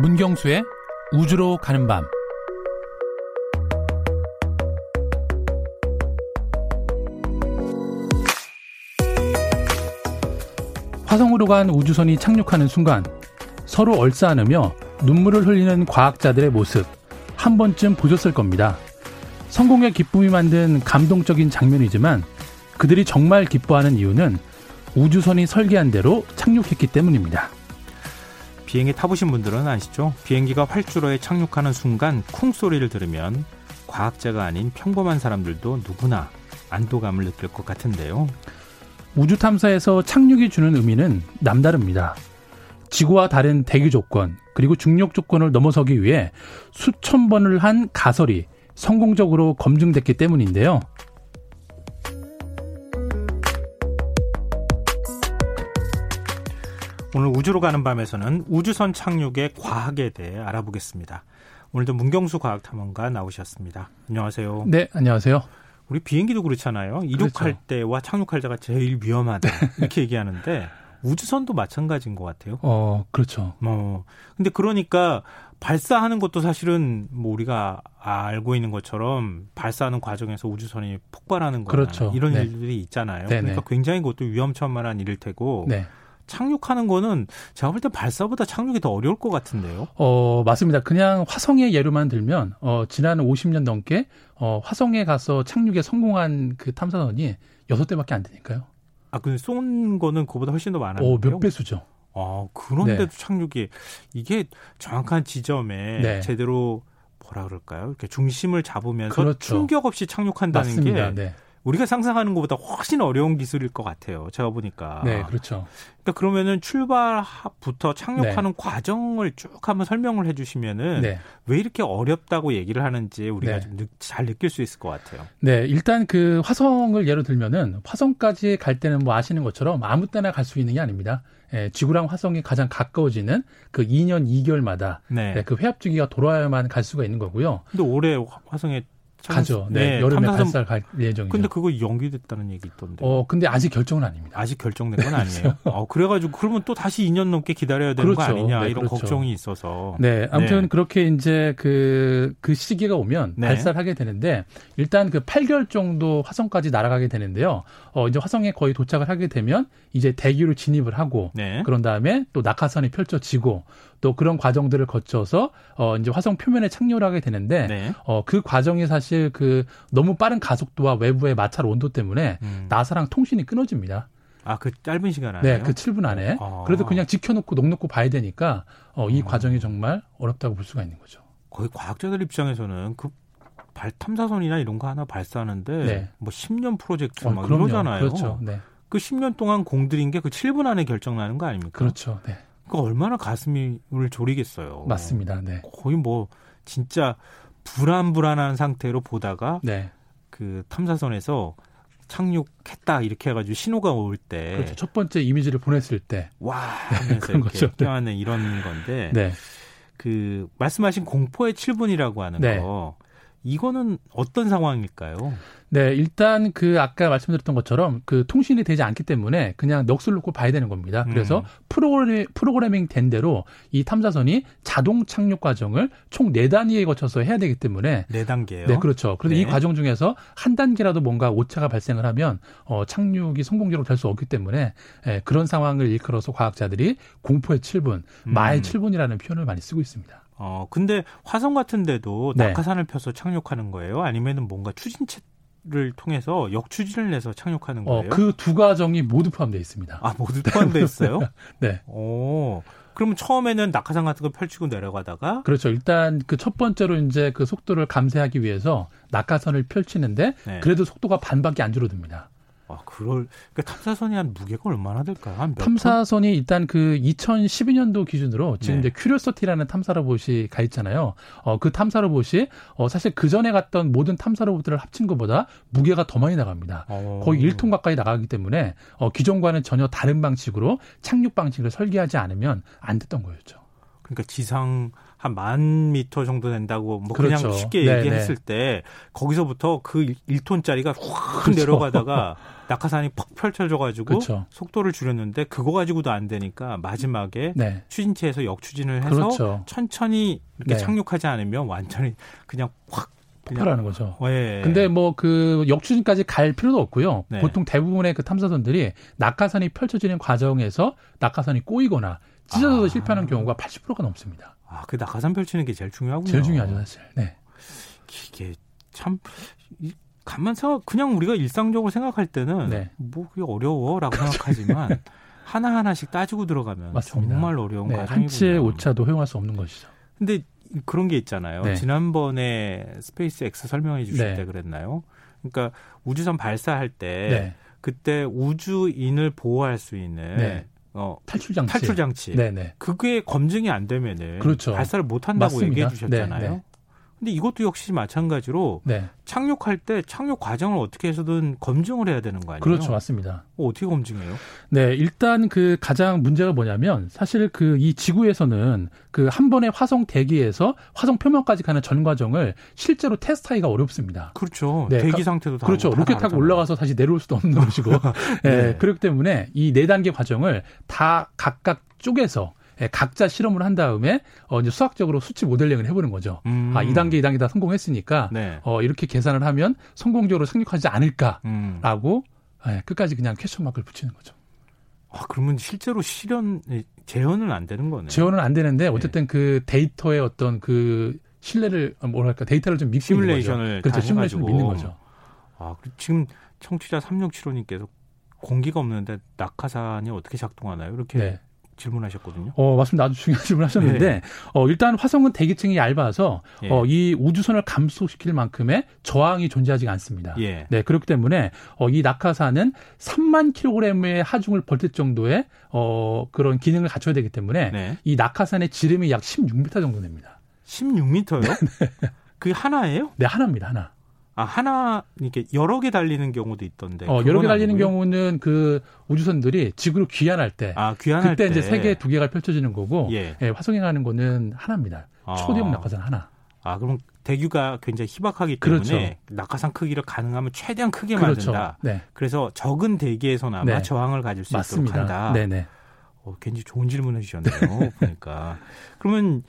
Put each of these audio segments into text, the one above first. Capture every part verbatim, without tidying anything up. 문경수의 우주로 가는 밤. 화성으로 간 우주선이 착륙하는 순간 서로 얼싸안으며 눈물을 흘리는 과학자들의 모습 한 번쯤 보셨을 겁니다. 성공의 기쁨이 만든 감동적인 장면이지만 그들이 정말 기뻐하는 이유는 우주선이 설계한 대로 착륙했기 때문입니다. 비행기 타보신 분들은 아시죠? 비행기가 활주로에 착륙하는 순간 쿵 소리를 들으면 과학자가 아닌 평범한 사람들도 누구나 안도감을 느낄 것 같은데요. 우주 탐사에서 착륙이 주는 의미는 남다릅니다. 지구와 다른 대기 조건, 그리고 중력 조건을 넘어서기 위해 수천 번을 한 가설이 성공적으로 검증됐기 때문인데요. 오늘 우주로 가는 밤에서는 우주선 착륙의 과학에 대해 알아보겠습니다. 오늘도 문경수 과학탐험가 나오셨습니다. 안녕하세요. 네, 안녕하세요. 우리 비행기도 그렇잖아요. 이륙할 그렇죠. 때와 착륙할 때가 제일 위험하다 이렇게 얘기하는데 우주선도 마찬가지인 것 같아요. 어, 그렇죠. 어, 근데 그러니까 발사하는 것도 사실은 뭐 우리가 알고 있는 것처럼 발사하는 과정에서 우주선이 폭발하는 거나 그렇죠. 이런 네. 일들이 있잖아요. 네네. 그러니까 굉장히 그것도 위험천만한 일일 테고. 네. 착륙하는 거는 제가 볼 때 발사보다 착륙이 더 어려울 것 같은데요. 어, 맞습니다. 그냥 화성의 예로만 들면 어, 지난 오십 년 넘게 어, 화성에 가서 착륙에 성공한 그 탐사선이 여섯 대밖에 안 되니까요. 아, 근데 쏜 거는 그보다 훨씬 더 많아요. 어, 몇 배수죠. 아, 그런데도 네. 착륙이 이게 정확한 지점에 네. 제대로 뭐라 그럴까요? 이렇게 중심을 잡으면서 그렇죠. 충격 없이 착륙한다는 맞습니다. 게 네. 우리가 상상하는 것보다 훨씬 어려운 기술일 것 같아요. 제가 보니까. 네, 그렇죠. 그러니까 그러면은 출발부터 착륙하는 네. 과정을 쭉 한번 설명을 해주시면은 네. 왜 이렇게 어렵다고 얘기를 하는지 우리가 네. 좀 느, 잘 느낄 수 있을 것 같아요. 네, 일단 그 화성을 예로 들면은 화성까지 갈 때는 뭐 아시는 것처럼 아무 때나 갈 수 있는 게 아닙니다. 예, 지구랑 화성이 가장 가까워지는 그 이 년 이 개월마다 네. 네, 그 회합 주기가 돌아야만 갈 수가 있는 거고요. 근데 올해 화성에 가죠. 네, 네 여름에 탐사선... 발사를 갈 예정이죠. 근데 그거 연기됐다는 얘기 있던데. 어, 근데 아직 결정은 아닙니다. 아직 결정된 건 아니에요. 어, 그래가지고 그러면 또 다시 이 년 넘게 기다려야 되는 그렇죠. 거 아니냐 네, 이런 그렇죠. 걱정이 있어서. 네, 아무튼 네. 그렇게 이제 그, 그 시기가 오면 네. 발사를 하게 되는데 일단 그 팔 개월 정도 화성까지 날아가게 되는데요. 어, 이제 화성에 거의 도착을 하게 되면 이제 대기로 진입을 하고 네. 그런 다음에 또 낙하산이 펼쳐지고. 또 그런 과정들을 거쳐서 어 이제 화성 표면에 착륙하게 되는데 네. 어 그 과정이 사실 그 너무 빠른 가속도와 외부의 마찰 온도 때문에 음. 나사랑 통신이 끊어집니다. 아, 그 짧은 시간 안에? 네, 그 칠 분 안에. 어. 그래도 그냥 지켜놓고 넉넉히 봐야 되니까 어, 이 어. 과정이 정말 어렵다고 볼 수가 있는 거죠. 거의 과학자들 입장에서는 그 발 탐사선이나 이런 거 하나 발사하는데 네. 뭐 십 년 프로젝트 어, 막 그럼요. 이러잖아요. 그렇죠. 네. 그 십 년 동안 공들인 게 그 칠 분 안에 결정나는 거 아닙니까? 그렇죠. 네. 그 얼마나 가슴을 졸이겠어요. 맞습니다. 네. 거의 뭐 진짜 불안불안한 상태로 보다가 네. 그 탐사선에서 착륙했다 이렇게 해가지고 신호가 올 때, 그렇죠. 첫 번째 이미지를 보냈을 때, 와 하면서 그런 이렇게 뛰어하는 네. 이런 건데, 네. 그 말씀하신 공포의 칠 분이라고 하는 네. 거. 이거는 어떤 상황일까요? 네, 일단 그 아까 말씀드렸던 것처럼 그 통신이 되지 않기 때문에 그냥 넋을 놓고 봐야 되는 겁니다. 그래서 음. 프로그래, 프로그래밍 된 대로 이 탐사선이 자동 착륙 과정을 총 네 단계에 거쳐서 해야 되기 때문에 네 단계요? 네, 그렇죠. 그런데 네. 이 과정 중에서 한 단계라도 뭔가 오차가 발생을 하면 어, 착륙이 성공적으로 될 수 없기 때문에 예, 그런 상황을 일컬어서 과학자들이 공포의 칠 분, 음. 마의 칠 분이라는 표현을 많이 쓰고 있습니다. 어, 근데 화성 같은 데도 네. 낙하산을 펴서 착륙하는 거예요? 아니면은 뭔가 추진체를 통해서 역추진을 내서 착륙하는 거예요? 어, 그 두 과정이 모두 포함되어 있습니다. 아, 모두 포함되어 있어요? 네. 오. 그러면 처음에는 낙하산 같은 걸 펼치고 내려가다가 그렇죠. 일단 그 첫 번째로 이제 그 속도를 감쇄하기 위해서 낙하산을 펼치는데 네. 그래도 속도가 반밖에 안 줄어듭니다. 아, 그럴, 그러니까 탐사선이 한 무게가 얼마나 될까요? 한 몇 탐사선이 톤? 일단 그 이천십이 년도 기준으로 지금 네. 이제 큐리오시티라는 탐사 로봇이 가 있잖아요. 어, 그 탐사 로봇이 어, 사실 그 전에 갔던 모든 탐사 로봇들을 합친 것보다 무게가 더 많이 나갑니다. 오. 거의 일 톤 가까이 나가기 때문에 어, 기존과는 전혀 다른 방식으로 착륙 방식을 설계하지 않으면 안 됐던 거였죠. 그러니까 지상 한 만 미터 정도 된다고 뭐 그렇죠. 그냥 쉽게 네네. 얘기했을 때 거기서부터 그 일 톤짜리가 확 그렇죠. 내려가다가 낙하산이 퍽 펼쳐져가지고 그렇죠. 속도를 줄였는데 그거 가지고도 안 되니까 마지막에 네. 추진체에서 역추진을 해서 그렇죠. 천천히 이렇게 네. 착륙하지 않으면 완전히 그냥 확 폭발하는 거죠. 예. 근데 뭐 그 역추진까지 갈 필요도 없고요. 네. 보통 대부분의 그 탐사선들이 낙하산이 펼쳐지는 과정에서 낙하산이 꼬이거나 찢어져서 아. 실패하는 경우가 팔십 퍼센트가 넘습니다. 아, 그 낙하산 펼치는 게 제일 중요하군요. 제일 중요하죠, 사실. 네. 이게 참 간만 생각 그냥 우리가 일상적으로 생각할 때는 네. 뭐 그게 어려워라고 생각하지만 하나하나씩 따지고 들어가면 맞습니다. 정말 어려운 네. 과정이군요. 한치의 오차도 허용할 수 없는 것이죠. 근데 그런 게 있잖아요. 네. 지난번에 스페이스X 설명해 주실 네. 때 그랬나요? 그러니까 우주선 발사할 때 네. 그때 우주인을 보호할 수 있는 네. 어, 탈출 장치. 탈출 장치. 네네. 그게 검증이 안 되면은 그렇죠. 발사를 못 한다고 맞습니다. 얘기해 주셨잖아요. 네네. 근데 이것도 역시 마찬가지로 네. 착륙할 때 착륙 과정을 어떻게 해서든 검증을 해야 되는 거 아니에요? 그렇죠. 맞습니다. 어떻게 검증해요? 네. 일단 그 가장 문제가 뭐냐면 사실 그 이 지구에서는 그 한 번의 화성 대기에서 화성 표면까지 가는 전 과정을 실제로 테스트하기가 어렵습니다. 그렇죠. 네. 대기 상태도 다 그렇죠. 로켓 타고 올라가서 다시 내려올 수도 없는 것이고. 네. 네. 그렇기 때문에 이 네 단계 과정을 다 각각 쪼개서 각자 실험을 한 다음에 어 이제 수학적으로 수치 모델링을 해보는 거죠. 음. 아, 이 단계, 이 단계 다 성공했으니까 네. 어 이렇게 계산을 하면 성공적으로 착륙하지 않을까라고 음. 예, 끝까지 그냥 퀘스천 마크를 붙이는 거죠. 아, 그러면 실제로 실현 재현은 안 되는 거네요. 재현은 안 되는데 어쨌든 네. 그 데이터의 어떤 그 신뢰를 뭐랄까 데이터를 좀 믿는 거죠. 시뮬레이션을 그렇죠. 시뮬레이션을 믿는 거죠. 아, 지금 청취자 삼육칠오 님께서 공기가 없는데 낙하산이 어떻게 작동하나요? 이렇게. 네. 질문하셨거든요. 어, 맞습니다. 아주 중요한 질문하셨는데 네. 어, 일단 화성은 대기층이 얇아서 예. 어, 이 우주선을 감속시킬 만큼의 저항이 존재하지 않습니다. 예. 네, 그렇기 때문에 어, 이 낙하산은 삼만 킬로그램의 하중을 버틸 정도의 어, 그런 기능을 갖춰야 되기 때문에 네. 이 낙하산의 지름이 약 십육 미터 정도 됩니다. 십육 미터요? 네. 그게 하나예요? 네, 하나입니다. 하나. 아, 하나, 이렇게 여러 개 달리는 경우도 있던데. 어, 여러 개 달리는 아니고요? 경우는 그 우주선들이 지구로 귀환할 때. 아, 귀환할 그때 때. 그때 이제 세 개, 두 개가 펼쳐지는 거고. 예. 예, 화성에 가는 거는 하나입니다. 아. 초대형 낙하산 하나. 아, 그럼 대규가 굉장히 희박하기 때문에. 그렇죠. 낙하산 크기를 가능하면 최대한 크게 그렇죠. 만든다. 네. 그래서 적은 대기에서나마 네. 저항을 가질 수 맞습니다. 있도록 한다. 네네. 어, 굉장히 좋은 질문을 주셨네요. 보니까. 그러면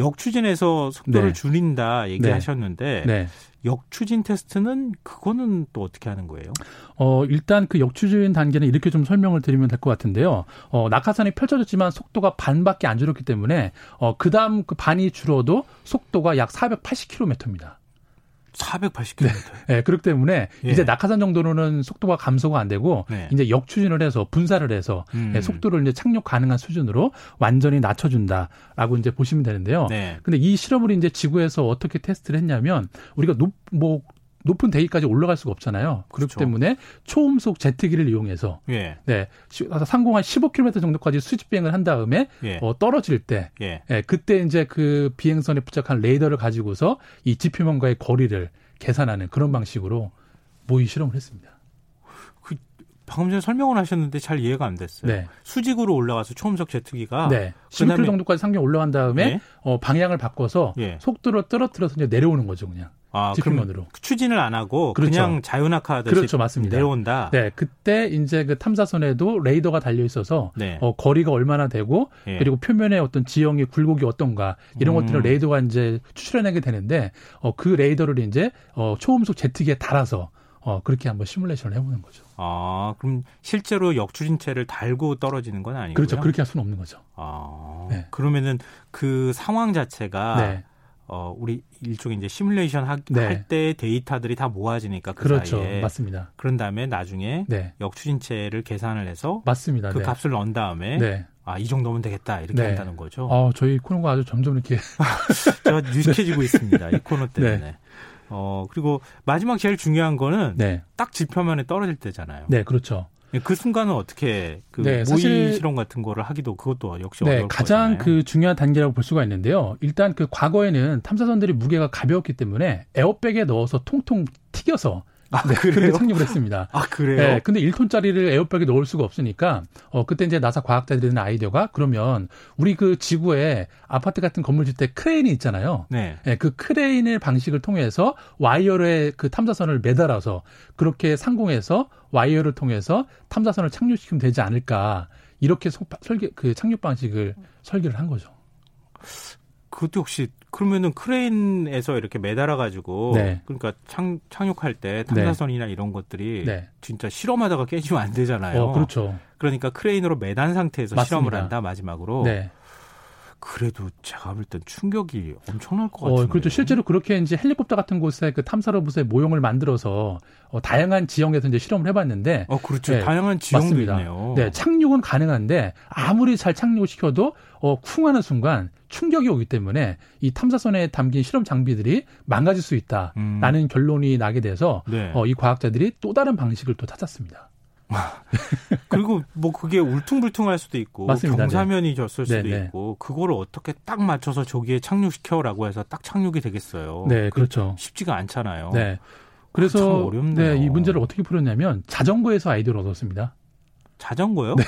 역추진에서 속도를 네. 줄인다 얘기하셨는데. 네. 네. 역추진 테스트는 그거는 또 어떻게 하는 거예요? 어, 일단 그 역추진 단계는 이렇게 좀 설명을 드리면 될 것 같은데요. 어, 낙하산이 펼쳐졌지만 속도가 반밖에 안 줄었기 때문에 어, 그다음 그 반이 줄어도 속도가 약 사백팔십 킬로미터입니다. 사백팔십 킬로미터. 네, 네, 그렇기 때문에 예. 이제 낙하산 정도로는 속도가 감소가 안 되고 네. 이제 역추진을 해서 분사를 해서 음. 속도를 이제 착륙 가능한 수준으로 완전히 낮춰준다라고 이제 보시면 되는데요. 네. 근데 이 실험을 이제 지구에서 어떻게 테스트를 했냐면 우리가 높, 뭐 높은 대기까지 올라갈 수가 없잖아요. 그렇기 그렇죠. 때문에 초음속 제트기를 이용해서 예. 네, 상공 한 십오 킬로미터 정도까지 수직 비행을 한 다음에 예. 어, 떨어질 때 예. 예, 그때 이제 그 비행선에 부착한 레이더를 가지고서 이 지표면과의 거리를 계산하는 그런 방식으로 모의 실험을 했습니다. 그 방금 전에 설명을 하셨는데 잘 이해가 안 됐어요. 네. 수직으로 올라가서 초음속 제트기가 네. 십오 킬로미터 정도까지 상공 올라간 다음에 네? 어, 방향을 바꿔서 예. 속도를 떨어뜨려서 이제 내려오는 거죠, 그냥. 아, 지표면으로. 추진을 안 하고 그렇죠. 그냥 자유낙하하듯이 그렇죠, 맞습니다. 내려온다. 네, 그때 이제 그 탐사선에도 레이더가 달려 있어서 네. 어, 거리가 얼마나 되고 예. 그리고 표면의 어떤 지형이 굴곡이 어떤가 이런 음. 것들을 레이더가 이제 추출해내게 되는데 어, 그 레이더를 이제 어, 초음속 제트기에 달아서 어, 그렇게 한번 시뮬레이션을 해보는 거죠. 아, 그럼 실제로 역추진체를 달고 떨어지는 건 아니고요? 그렇죠, 그렇게 할 수는 없는 거죠. 아, 네. 그러면은 그 상황 자체가. 네. 어, 우리 일종의 이제 시뮬레이션 할 때 네. 데이터들이 다 모아지니까 그 그렇죠. 사이에. 그렇죠. 맞습니다. 그런 다음에 나중에 네. 역추진체를 계산을 해서 맞습니다. 그 네. 값을 넣은 다음에 네. 아, 이 정도면 되겠다 이렇게 네. 한다는 거죠. 어, 저희 코너가 아주 점점 이렇게. 제가 유식해지고 네. 있습니다. 이 코너 때문에. 네. 어, 그리고 마지막 제일 중요한 거는 네. 딱 지표면에 떨어질 때잖아요. 네, 그렇죠. 그 순간은 어떻게 그 네, 모의 실험 같은 거를 하기도 그것도 역시 어려울 네, 가장 거잖아요. 그 중요한 단계라고 볼 수가 있는데요. 일단 그 과거에는 탐사선들이 무게가 가벼웠기 때문에 에어백에 넣어서 통통 튀겨서 아, 네, 그래요? 착륙을 했습니다. 아, 그래요? 네, 근데 일 톤짜리를 에어백에 넣을 수가 없으니까, 어, 그때 이제 나사 과학자들이 낸 아이디어가, 그러면, 우리 그 지구에 아파트 같은 건물 질 때 크레인이 있잖아요. 네. 네. 그 크레인의 방식을 통해서 와이어에 그 탐사선을 매달아서, 그렇게 상공에서 와이어를 통해서 탐사선을 착륙시키면 되지 않을까. 이렇게 소, 설계, 그 착륙 방식을 설계를 한 거죠. 그것도 혹시, 그러면은 크레인에서 이렇게 매달아가지고, 네. 그러니까 착, 착륙할 때 탐사선이나 네. 이런 것들이 네. 진짜 실험하다가 깨지면 안 되잖아요. 어, 그렇죠. 그러니까 크레인으로 매단 상태에서 맞습니다. 실험을 한다, 마지막으로. 네. 그래도 제가 볼 땐 충격이 엄청날 것 같은데요. 어, 그렇죠. 실제로 그렇게 이제 헬리콥터 같은 곳에 그 탐사로봇의 모형을 만들어서 어, 다양한 지형에서 이제 실험을 해봤는데, 어, 그렇죠. 네, 다양한 지형도 맞습니다. 있네요. 네, 착륙은 가능한데 아무리 잘 착륙을 시켜도 어, 쿵하는 순간 충격이 오기 때문에 이 탐사선에 담긴 실험 장비들이 망가질 수 있다라는 음. 결론이 나게 돼서 네. 어, 이 과학자들이 또 다른 방식을 또 찾았습니다. 그리고 뭐 그게 울퉁불퉁할 수도 있고 맞습니다. 경사면이 네. 졌을 수도 네네. 있고 그거를 어떻게 딱 맞춰서 저기에 착륙시켜라고 해서 딱 착륙이 되겠어요. 네, 그렇죠. 쉽지가 않잖아요. 네, 그래서 아, 참 어렵네요. 네, 이 문제를 어떻게 풀었냐면 자전거에서 아이디어를 얻었습니다. 자전거요? 네.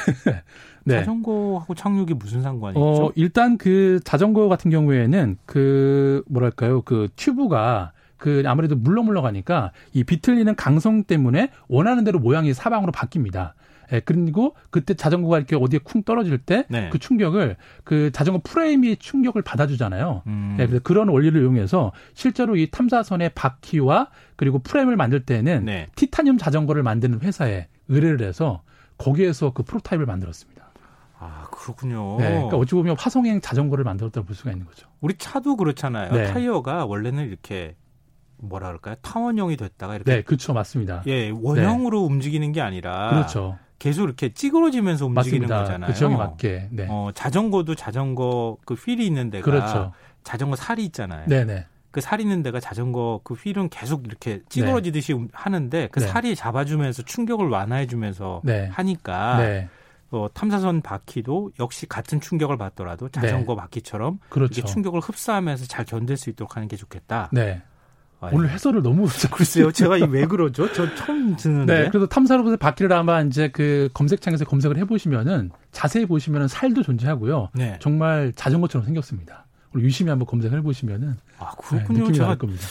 네. 자전거하고 착륙이 무슨 상관이 있죠? 어, 일단 그 자전거 같은 경우에는 그 뭐랄까요, 그 튜브가 그 아무래도 물러물러가니까 이 비틀리는 강성 때문에 원하는 대로 모양이 사방으로 바뀝니다. 예, 그리고 그때 자전거가 이렇게 어디에 쿵 떨어질 때 네. 그 충격을 그 자전거 프레임이 충격을 받아주잖아요. 음. 예, 그래서 그런 원리를 이용해서 실제로 이 탐사선의 바퀴와 그리고 프레임을 만들 때는 네. 티타늄 자전거를 만드는 회사에 의뢰를 해서 거기에서 그 프로타입을 만들었습니다. 아, 그렇군요. 네, 그러니까 어찌 보면 화성행 자전거를 만들었다고 볼 수가 있는 거죠. 우리 차도 그렇잖아요. 네. 타이어가 원래는 이렇게 뭐라 그럴까요? 타원형이 됐다가 이렇게. 네, 그렇죠. 맞습니다. 예, 원형으로 네. 움직이는 게 아니라. 그렇죠. 계속 이렇게 찌그러지면서 움직이는 맞습니다. 거잖아요. 그 지형에 맞게. 네. 어, 자전거도 자전거 그 휠이 있는 데가. 그렇죠. 자전거 살이 있잖아요. 네네. 그 살 있는 데가 자전거 그 휠은 계속 이렇게 찌그러지듯이 네. 하는데 그 네. 살이 잡아주면서 충격을 완화해주면서 네. 하니까. 네. 어, 탐사선 바퀴도 역시 같은 충격을 받더라도 자전거 네. 바퀴처럼. 그렇죠. 이게 충격을 흡수하면서 잘 견딜 수 있도록 하는 게 좋겠다. 네. 오늘 해설을 너무 글쎄요. 제가 이 왜 그러죠? 저 처음 듣는데. 네, 그래서 탐사로봇의 바퀴를 아마 이제 그 검색창에서 검색을 해보시면은 자세히 보시면은 살도 존재하고요. 네. 정말 자전거처럼 생겼습니다. 유심히 한번 검색을 해보시면은. 아, 그렇군요. 네, 느낌이 제가 날 겁니다.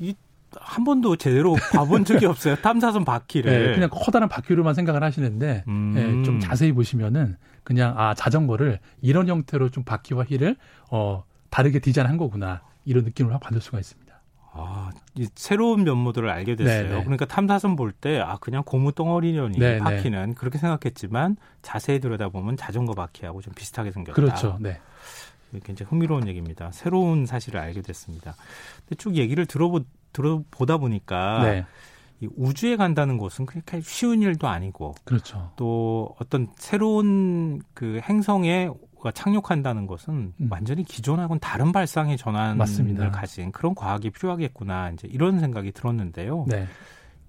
이 한 번도 제대로 봐본 적이 없어요. 탐사선 바퀴를. 네, 그냥 커다란 바퀴로만 생각을 하시는데 음. 네, 좀 자세히 보시면은 그냥 아 자전거를 이런 형태로 좀 바퀴와 휠을 어, 다르게 디자인한 거구나 이런 느낌을 받을 수가 있습니다. 아, 이 새로운 면모들을 알게 됐어요. 네네. 그러니까 탐사선 볼 때 아, 그냥 고무 덩어리려니 바퀴는 그렇게 생각했지만 자세히 들여다보면 자전거 바퀴하고 좀 비슷하게 생겼다. 그렇죠. 네. 굉장히 흥미로운 얘기입니다. 새로운 사실을 알게 됐습니다. 근데 쭉 얘기를 들어보, 들어보다 보니까 네. 이 우주에 간다는 것은 그렇게 쉬운 일도 아니고 그렇죠. 또 어떤 새로운 그 행성에 착륙한다는 것은 음. 완전히 기존하고는 다른 발상의 전환을 맞습니다. 가진 그런 과학이 필요하겠구나 이제 이런 생각이 들었는데요. 네.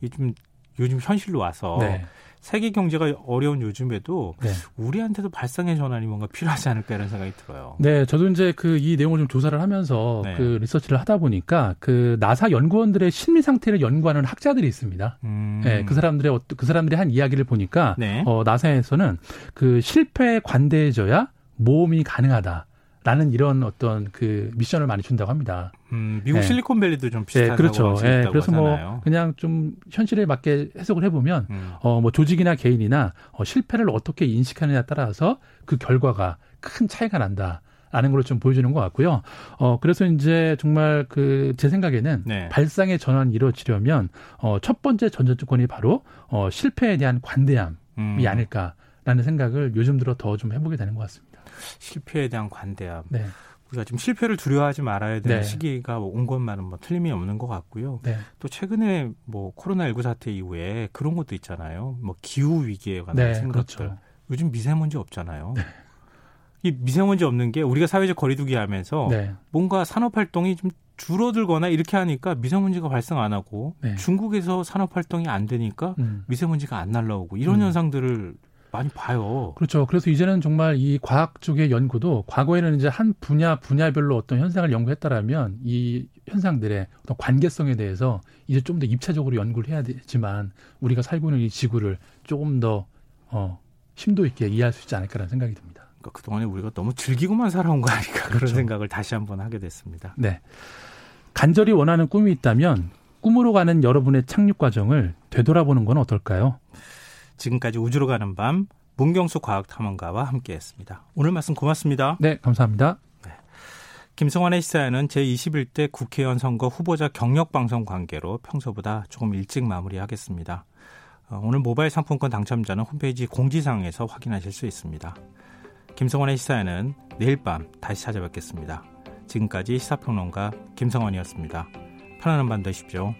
요즘 요즘 현실로 와서 네. 세계 경제가 어려운 요즘에도 네. 우리한테도 발상의 전환이 뭔가 필요하지 않을까 이런 생각이 들어요. 네, 저도 이제 그 이 내용을 좀 조사를 하면서 네. 그 리서치를 하다 보니까 그 나사 연구원들의 심리 상태를 연구하는 학자들이 있습니다. 음. 네, 그 사람들의 그 사람들이 한 이야기를 보니까 네. 어, 나사에서는 그 실패에 관대해져야 모험이 가능하다라는 이런 어떤 그 미션을 많이 준다고 합니다. 음, 미국 네. 실리콘밸리도 좀 비슷하다고 네, 그렇죠. 네, 그래서 하잖아요. 뭐 그냥 좀 현실에 맞게 해석을 해보면 음. 어, 뭐 조직이나 개인이나 어, 실패를 어떻게 인식하느냐에 따라서 그 결과가 큰 차이가 난다. 라는 걸 좀 보여주는 것 같고요. 어, 그래서 이제 정말 그 제 생각에는 네. 발상의 전환이 이루어지려면 어, 첫 번째 전제 조건이 바로 어, 실패에 대한 관대함이 음. 아닐까라는 생각을 요즘 들어 더 좀 해보게 되는 것 같습니다. 실패에 대한 관대함. 네. 우리가 지금 실패를 두려워하지 말아야 되는 네. 시기가 온 것만은 뭐 틀림이 없는 것 같고요. 네. 또 최근에 뭐 코로나십구 사태 이후에 그런 것도 있잖아요. 뭐 기후 위기에 관한 네, 생각들. 그렇죠. 요즘 미세먼지 없잖아요. 네. 이 미세먼지 없는 게 우리가 사회적 거리두기 하면서 네. 뭔가 산업 활동이 좀 줄어들거나 이렇게 하니까 미세먼지가 발생 안 하고 네. 중국에서 산업 활동이 안 되니까 음. 미세먼지가 안 날라오고 이런 음. 현상들을 많이 봐요. 그렇죠. 그래서 이제는 정말 이 과학 쪽의 연구도 과거에는 이제 한 분야 분야별로 어떤 현상을 연구했다라면 이 현상들의 어떤 관계성에 대해서 이제 좀 더 입체적으로 연구를 해야 되지만 우리가 살고 있는 이 지구를 조금 더 어, 심도 있게 이해할 수 있지 않을까라는 생각이 듭니다. 그러니까 그동안에 우리가 너무 즐기고만 살아온 거 아닐까 그렇죠. 그런 생각을 다시 한번 하게 됐습니다. 네, 간절히 원하는 꿈이 있다면 꿈으로 가는 여러분의 착륙 과정을 되돌아보는 건 어떨까요? 지금까지 우주로 가는 밤 문경수 과학탐험가와 함께했습니다. 오늘 말씀 고맙습니다. 네, 감사합니다. 네. 김성환의 시사회는 제이십일 대 국회의원 선거 후보자 경력 방송 관계로 평소보다 조금 일찍 마무리하겠습니다. 오늘 모바일 상품권 당첨자는 홈페이지 공지사항에서 확인하실 수 있습니다. 김성환의 시사회는 내일 밤 다시 찾아뵙겠습니다. 지금까지 시사평론가 김성환이었습니다. 편안한 밤 되십시오.